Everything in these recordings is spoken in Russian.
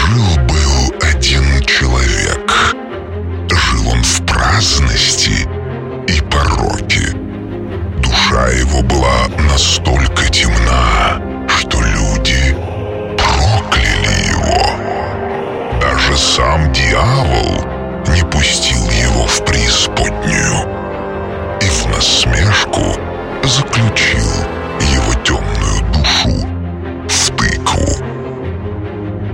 Жил-был один человек. Жил он в праздности и пороке. Душа его была настолько темна, что люди прокляли его. Даже сам дьявол не пустил его в преисподнюю и в насмешку заключил его темную душу в тыкву.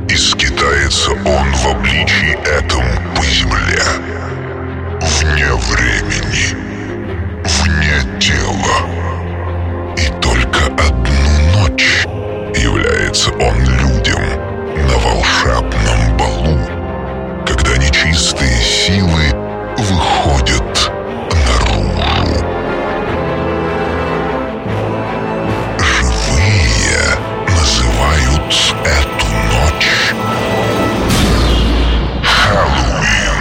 И скитается он в обличии этом по земле, вне времени, вне тела. И только одну ночь является он людям на волшебном балу, когда нечистые силы выходят наружу. Живые называют эту ночь Хэллоуин.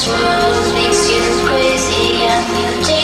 This world makes you crazy and you